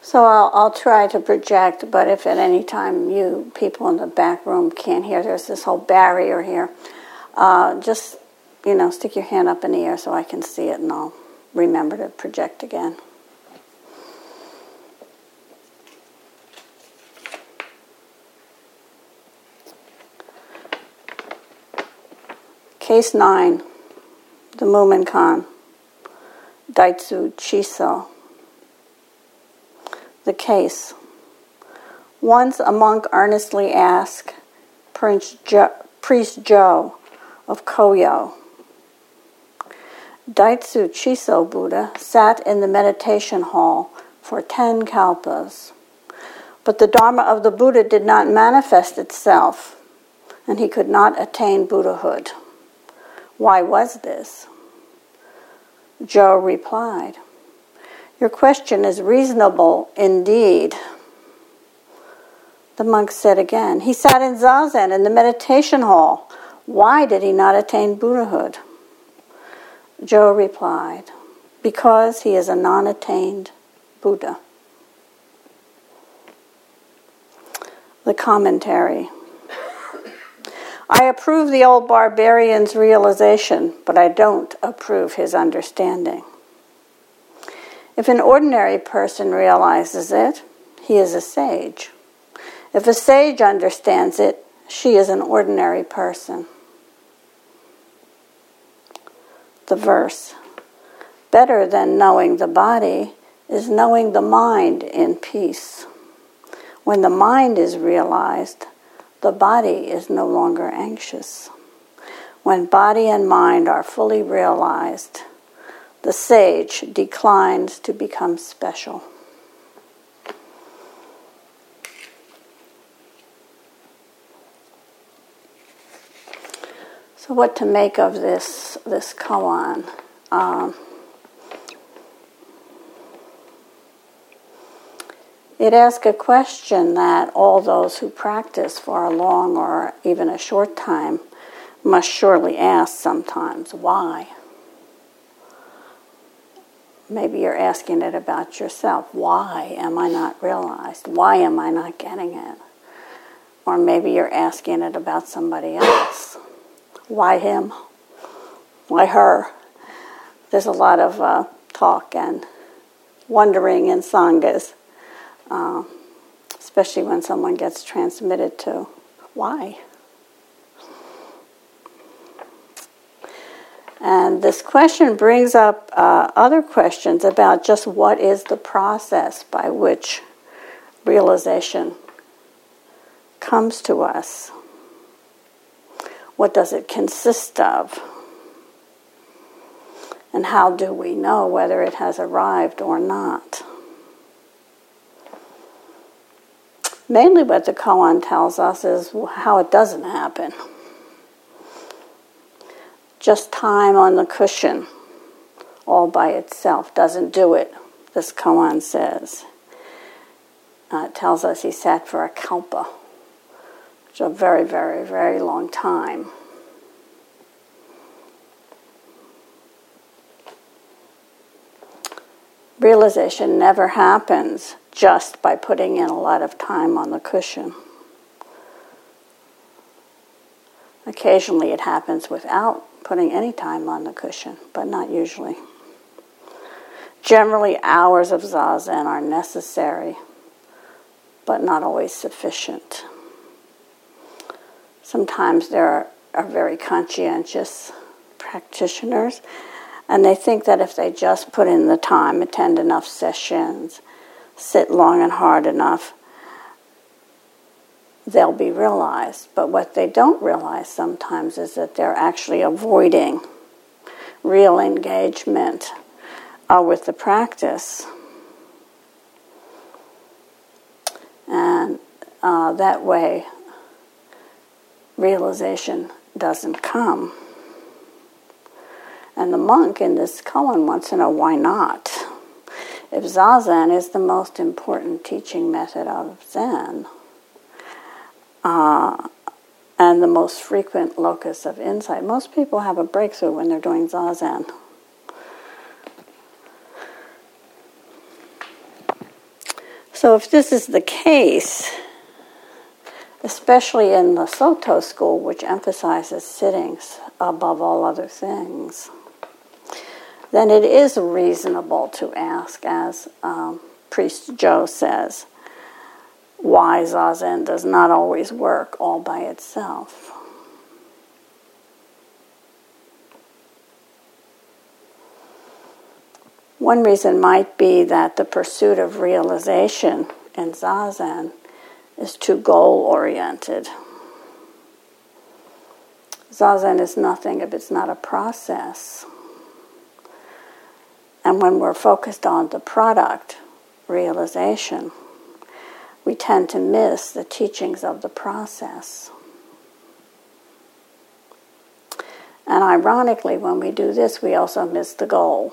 So I'll try to project, but if at any time you people in the back room can't hear, there's this whole barrier here. Just, stick your hand up in the air so I can see it, and I'll remember to project again. Case 9, the Mumenkan, Daitsu Chiso. The case. Once a monk earnestly asked Priest Joe of Koyo. Daitsu Chiso Buddha sat in the meditation hall for 10 kalpas, but the Dharma of the Buddha did not manifest itself, and he could not attain Buddhahood. Why was this? Joe replied, "Your question is reasonable indeed." The monk said again, "He sat in zazen in the meditation hall. Why did he not attain Buddhahood?" Joe replied, "Because he is a non-attained Buddha." The commentary. I approve the old barbarian's realization, but I don't approve his understanding. If an ordinary person realizes it, he is a sage. If a sage understands it, she is an ordinary person. The verse, better than knowing the body is knowing the mind in peace. When the mind is realized, the body is no longer anxious. When body and mind are fully realized, the sage declines to become special. So what to make of this koan? It asks a question that all those who practice for a long or even a short time must surely ask sometimes, why? Maybe you're asking it about yourself. Why am I not realized? Why am I not getting it? Or maybe you're asking it about somebody else. Why him? Why her? There's a lot of talk and wondering in sanghas, especially when someone gets transmitted to. Why? And this question brings up other questions about just what is the process by which realization comes to us. What does it consist of? And how do we know whether it has arrived or not? Mainly what the koan tells us is how it doesn't happen. Just time on the cushion, all by itself, doesn't do it, this koan says. It tells us he sat for a kalpa, which is a very, very, very long time. Realization never happens just by putting in a lot of time on the cushion. Occasionally it happens without putting any time on the cushion, but not usually. Generally, hours of zazen are necessary, but not always sufficient. Sometimes there are very conscientious practitioners, and they think that if they just put in the time, attend enough sessions, sit long and hard enough, they'll be realized. But what they don't realize sometimes is that they're actually avoiding real engagement with the practice. And that way realization doesn't come. And the monk in this koan wants to know why not. If Zazen is the most important teaching method of Zen, and the most frequent locus of insight, most people have a breakthrough when they're doing Zazen. So if this is the case, especially in the Soto school, which emphasizes sitting above all other things, then it is reasonable to ask, as Priest Joe says, why Zazen does not always work all by itself. One reason might be that the pursuit of realization in Zazen is too goal-oriented. Zazen is nothing if it's not a process. And when we're focused on the product, realization, we tend to miss the teachings of the process. And ironically, when we do this, we also miss the goal.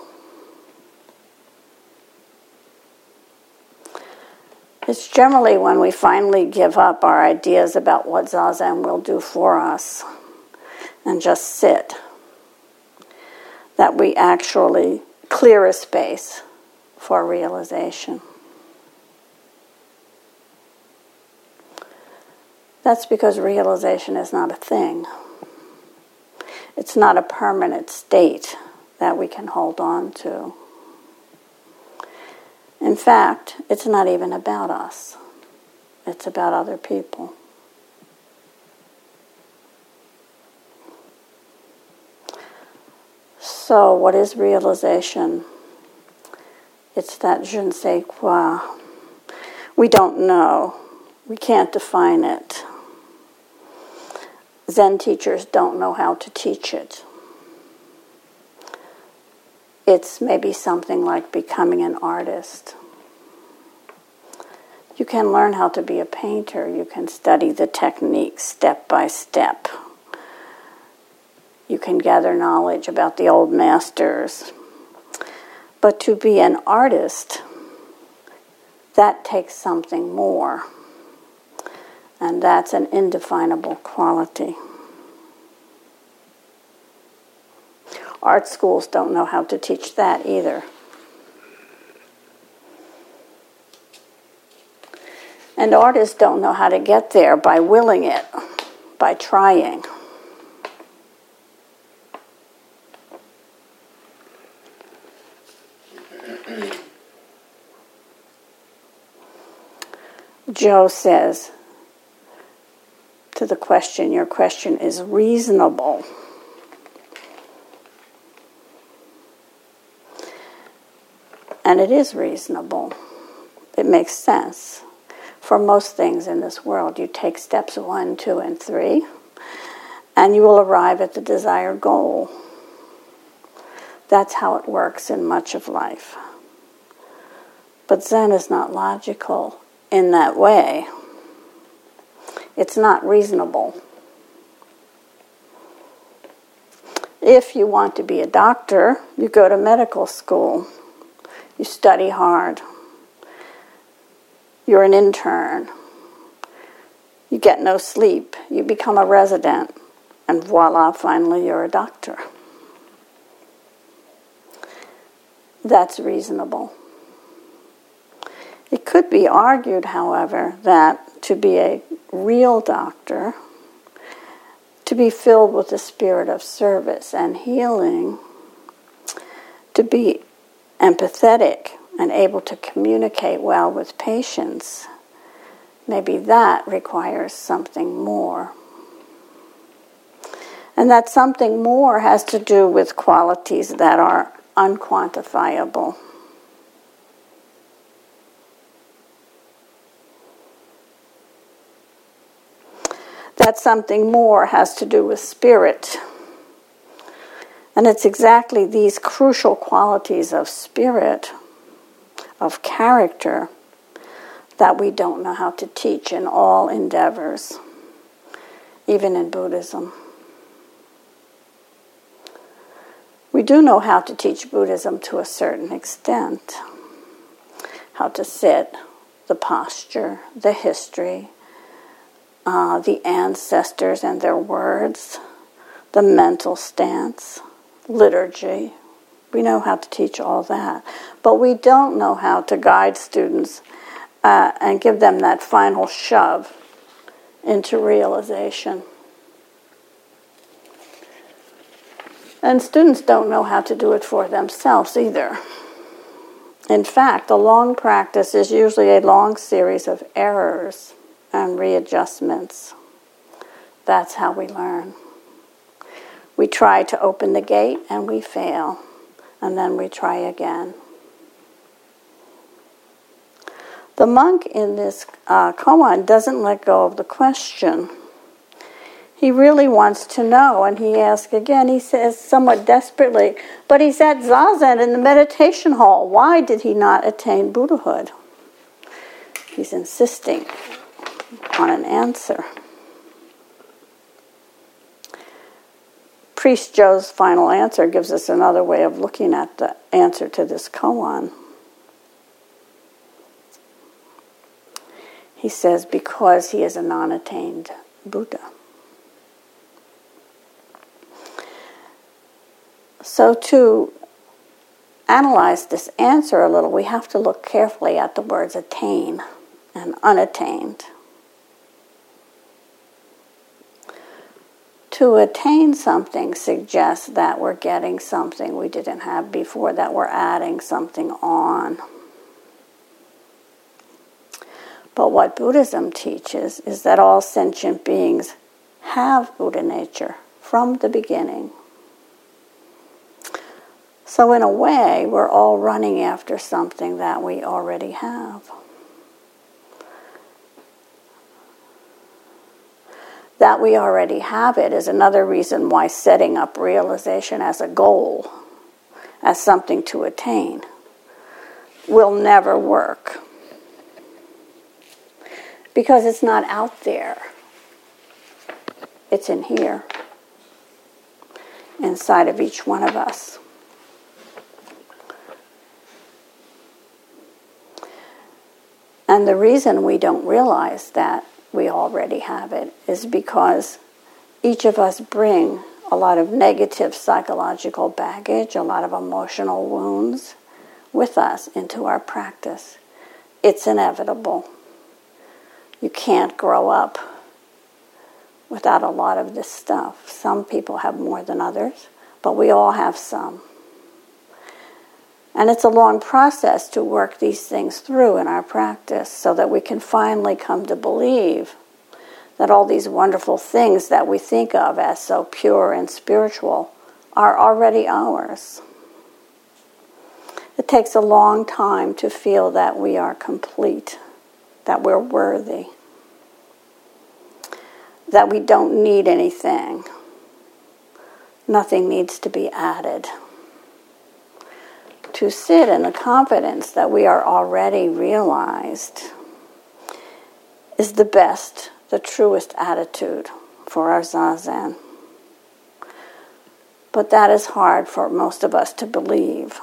It's generally when we finally give up our ideas about what Zazen will do for us and just sit that we actually clear a space for realization. That's because realization is not a thing. It's not a permanent state that we can hold on to. In fact, it's not even about us. It's about other people. So what is realization? It's that je ne sais quoi. We don't know. We can't define it. Zen teachers don't know how to teach it. It's maybe something like becoming an artist. You can learn how to be a painter. You can study the technique step by step. You can gather knowledge about the old masters. But to be an artist, that takes something more. And that's an indefinable quality. Art schools don't know how to teach that either. And artists don't know how to get there by willing it, by trying. Joe says, to the question, your question is reasonable. And it is reasonable. It makes sense. For most things in this world, you take steps 1, 2, and 3, and you will arrive at the desired goal. That's how it works in much of life. But Zen is not logical in that way. It's not reasonable. If you want to be a doctor, you go to medical school. You study hard. You're an intern. You get no sleep. You become a resident. And voila, finally you're a doctor. That's reasonable. It could be argued, however, that to be a real doctor, to be filled with the spirit of service and healing, to be empathetic and able to communicate well with patients, maybe that requires something more. And that something more has to do with qualities that are unquantifiable. That something more has to do with spirit. And it's exactly these crucial qualities of spirit, of character, that we don't know how to teach in all endeavors, even in Buddhism. We do know how to teach Buddhism to a certain extent, how to sit, the posture, the history, the ancestors and their words, the mental stance, liturgy. We know how to teach all that, but we don't know how to guide students and give them that final shove into realization. And students don't know how to do it for themselves either. In fact, a long practice is usually a long series of errors and readjustments. That's how we learn. We try to open the gate and we fail, and then we try again. The monk in this koan doesn't let go of the question. He really wants to know, and he asks again. He says somewhat desperately, but he's at Zazen in the meditation hall. Why did he not attain Buddhahood? He's insisting on an answer. Priest Joe's final answer gives us another way of looking at the answer to this koan. He says, because he is a non-attained Buddha. So to analyze this answer a little, we have to look carefully at the words attain and unattained. To attain something suggests that we're getting something we didn't have before, that we're adding something on. But what Buddhism teaches is that all sentient beings have Buddha nature from the beginning. So in a way, we're all running after something that we already have. That we already have it is another reason why setting up realization as a goal, as something to attain, will never work. Because it's not out there. It's in here, inside of each one of us. And the reason we don't realize that we already have it is because each of us bring a lot of negative psychological baggage, a lot of emotional wounds with us into our practice. It's inevitable. You can't grow up without a lot of this stuff. Some people have more than others, but we all have some. And it's a long process to work these things through in our practice so that we can finally come to believe that all these wonderful things that we think of as so pure and spiritual are already ours. It takes a long time to feel that we are complete, that we're worthy, that we don't need anything. Nothing needs to be added. To sit in the confidence that we are already realized is the best, the truest attitude for our Zazen. But that is hard for most of us to believe.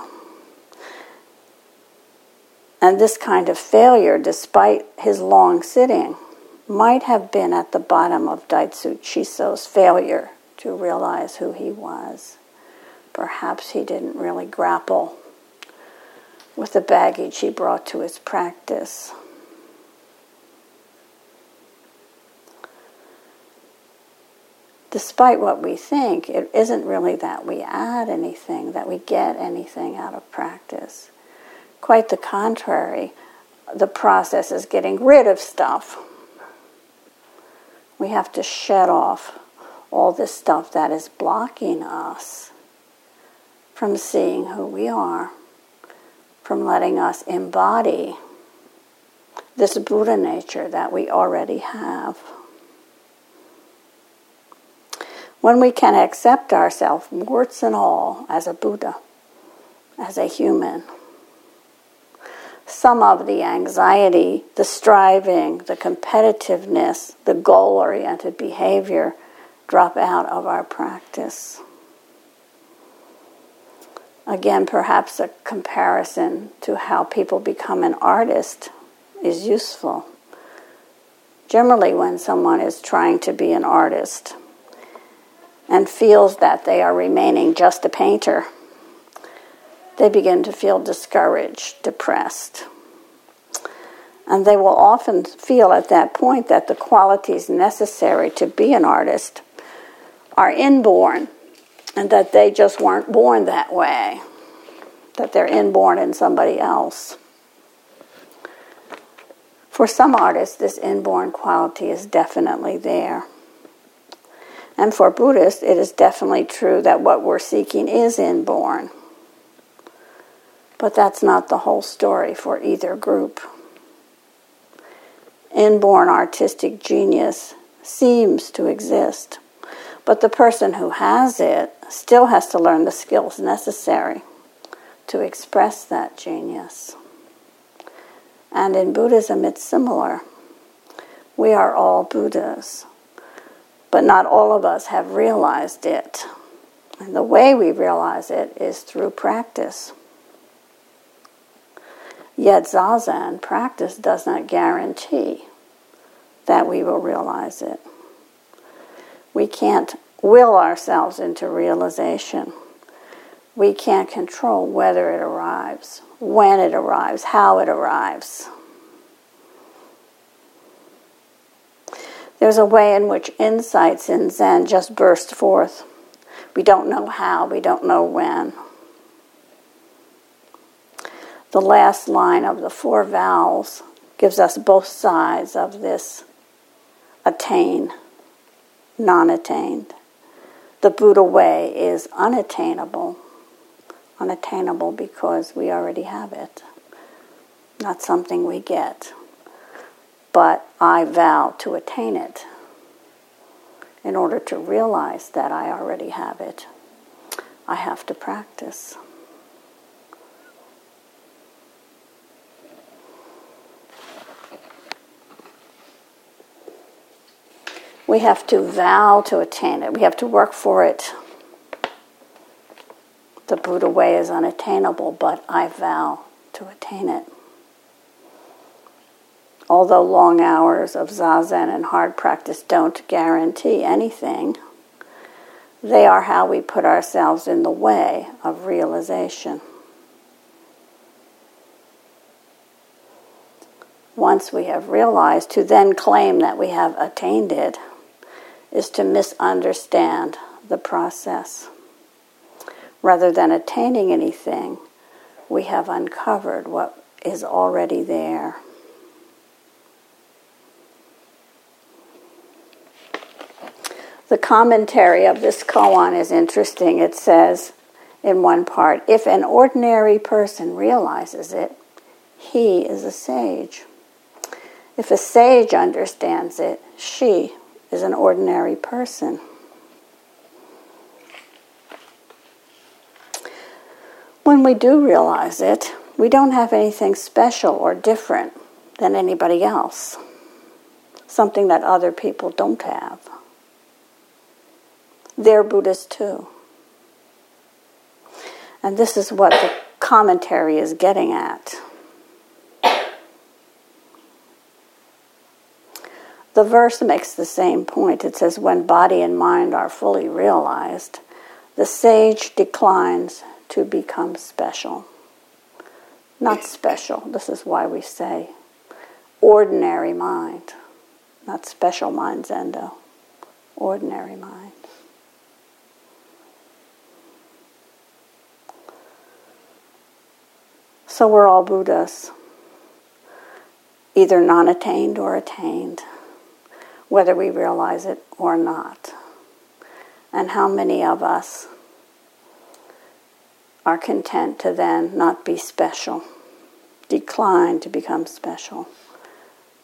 And this kind of failure, despite his long sitting, might have been at the bottom of Daitsu Chiso's failure to realize who he was. Perhaps he didn't really grapple with the baggage he brought to his practice. Despite what we think, it isn't really that we add anything, that we get anything out of practice. Quite the contrary, the process is getting rid of stuff. We have to shed off all this stuff that is blocking us from seeing who we are, from letting us embody this Buddha nature that we already have. When we can accept ourselves, warts and all, as a Buddha, as a human, some of the anxiety, the striving, the competitiveness, the goal-oriented behavior drop out of our practice. Again, perhaps a comparison to how people become an artist is useful. Generally, when someone is trying to be an artist and feels that they are remaining just a painter, they begin to feel discouraged, depressed. And they will often feel at that point that the qualities necessary to be an artist are inborn, and that they just weren't born that way, that they're inborn in somebody else. For some artists, this inborn quality is definitely there. And for Buddhists, it is definitely true that what we're seeking is inborn. But that's not the whole story for either group. Inborn artistic genius seems to exist, but the person who has it still has to learn the skills necessary to express that genius. And in Buddhism, it's similar. We are all Buddhas, but not all of us have realized it. And the way we realize it is through practice. Yet Zazen practice does not guarantee that we will realize it. We can't will ourselves into realization. We can't control whether it arrives, when it arrives, how it arrives. There's a way in which insights in Zen just burst forth. We don't know how, we don't know when. The last line of the four vowels gives us both sides of this attain, non-attained. The Buddha way is unattainable. Unattainable because we already have it. Not something we get. But I vow to attain it in order to realize that I already have it. I have to practice. We have to vow to attain it. We have to work for it. The Buddha way is unattainable, but I vow to attain it. Although long hours of Zazen and hard practice don't guarantee anything, they are how we put ourselves in the way of realization. Once we have realized, to then claim that we have attained it is to misunderstand the process. Rather than attaining anything, we have uncovered what is already there. The commentary of this koan is interesting. It says, in one part, if an ordinary person realizes it, he is a sage. If a sage understands it, she is an ordinary person. When we do realize it, we don't have anything special or different than anybody else, something that other people don't have. They're Buddhists too. And this is what the commentary is getting at. The verse makes the same point. It says, when body and mind are fully realized, the sage declines to become special. Not special. This is why we say ordinary mind, not special mind Zendo. Ordinary mind. So we're all Buddhas, either non-attained or attained, whether we realize it or not. And how many of us are content to then not be special, decline to become special,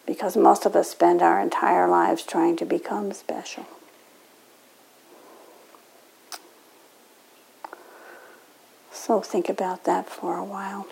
because most of us spend our entire lives trying to become special. So think about that for a while.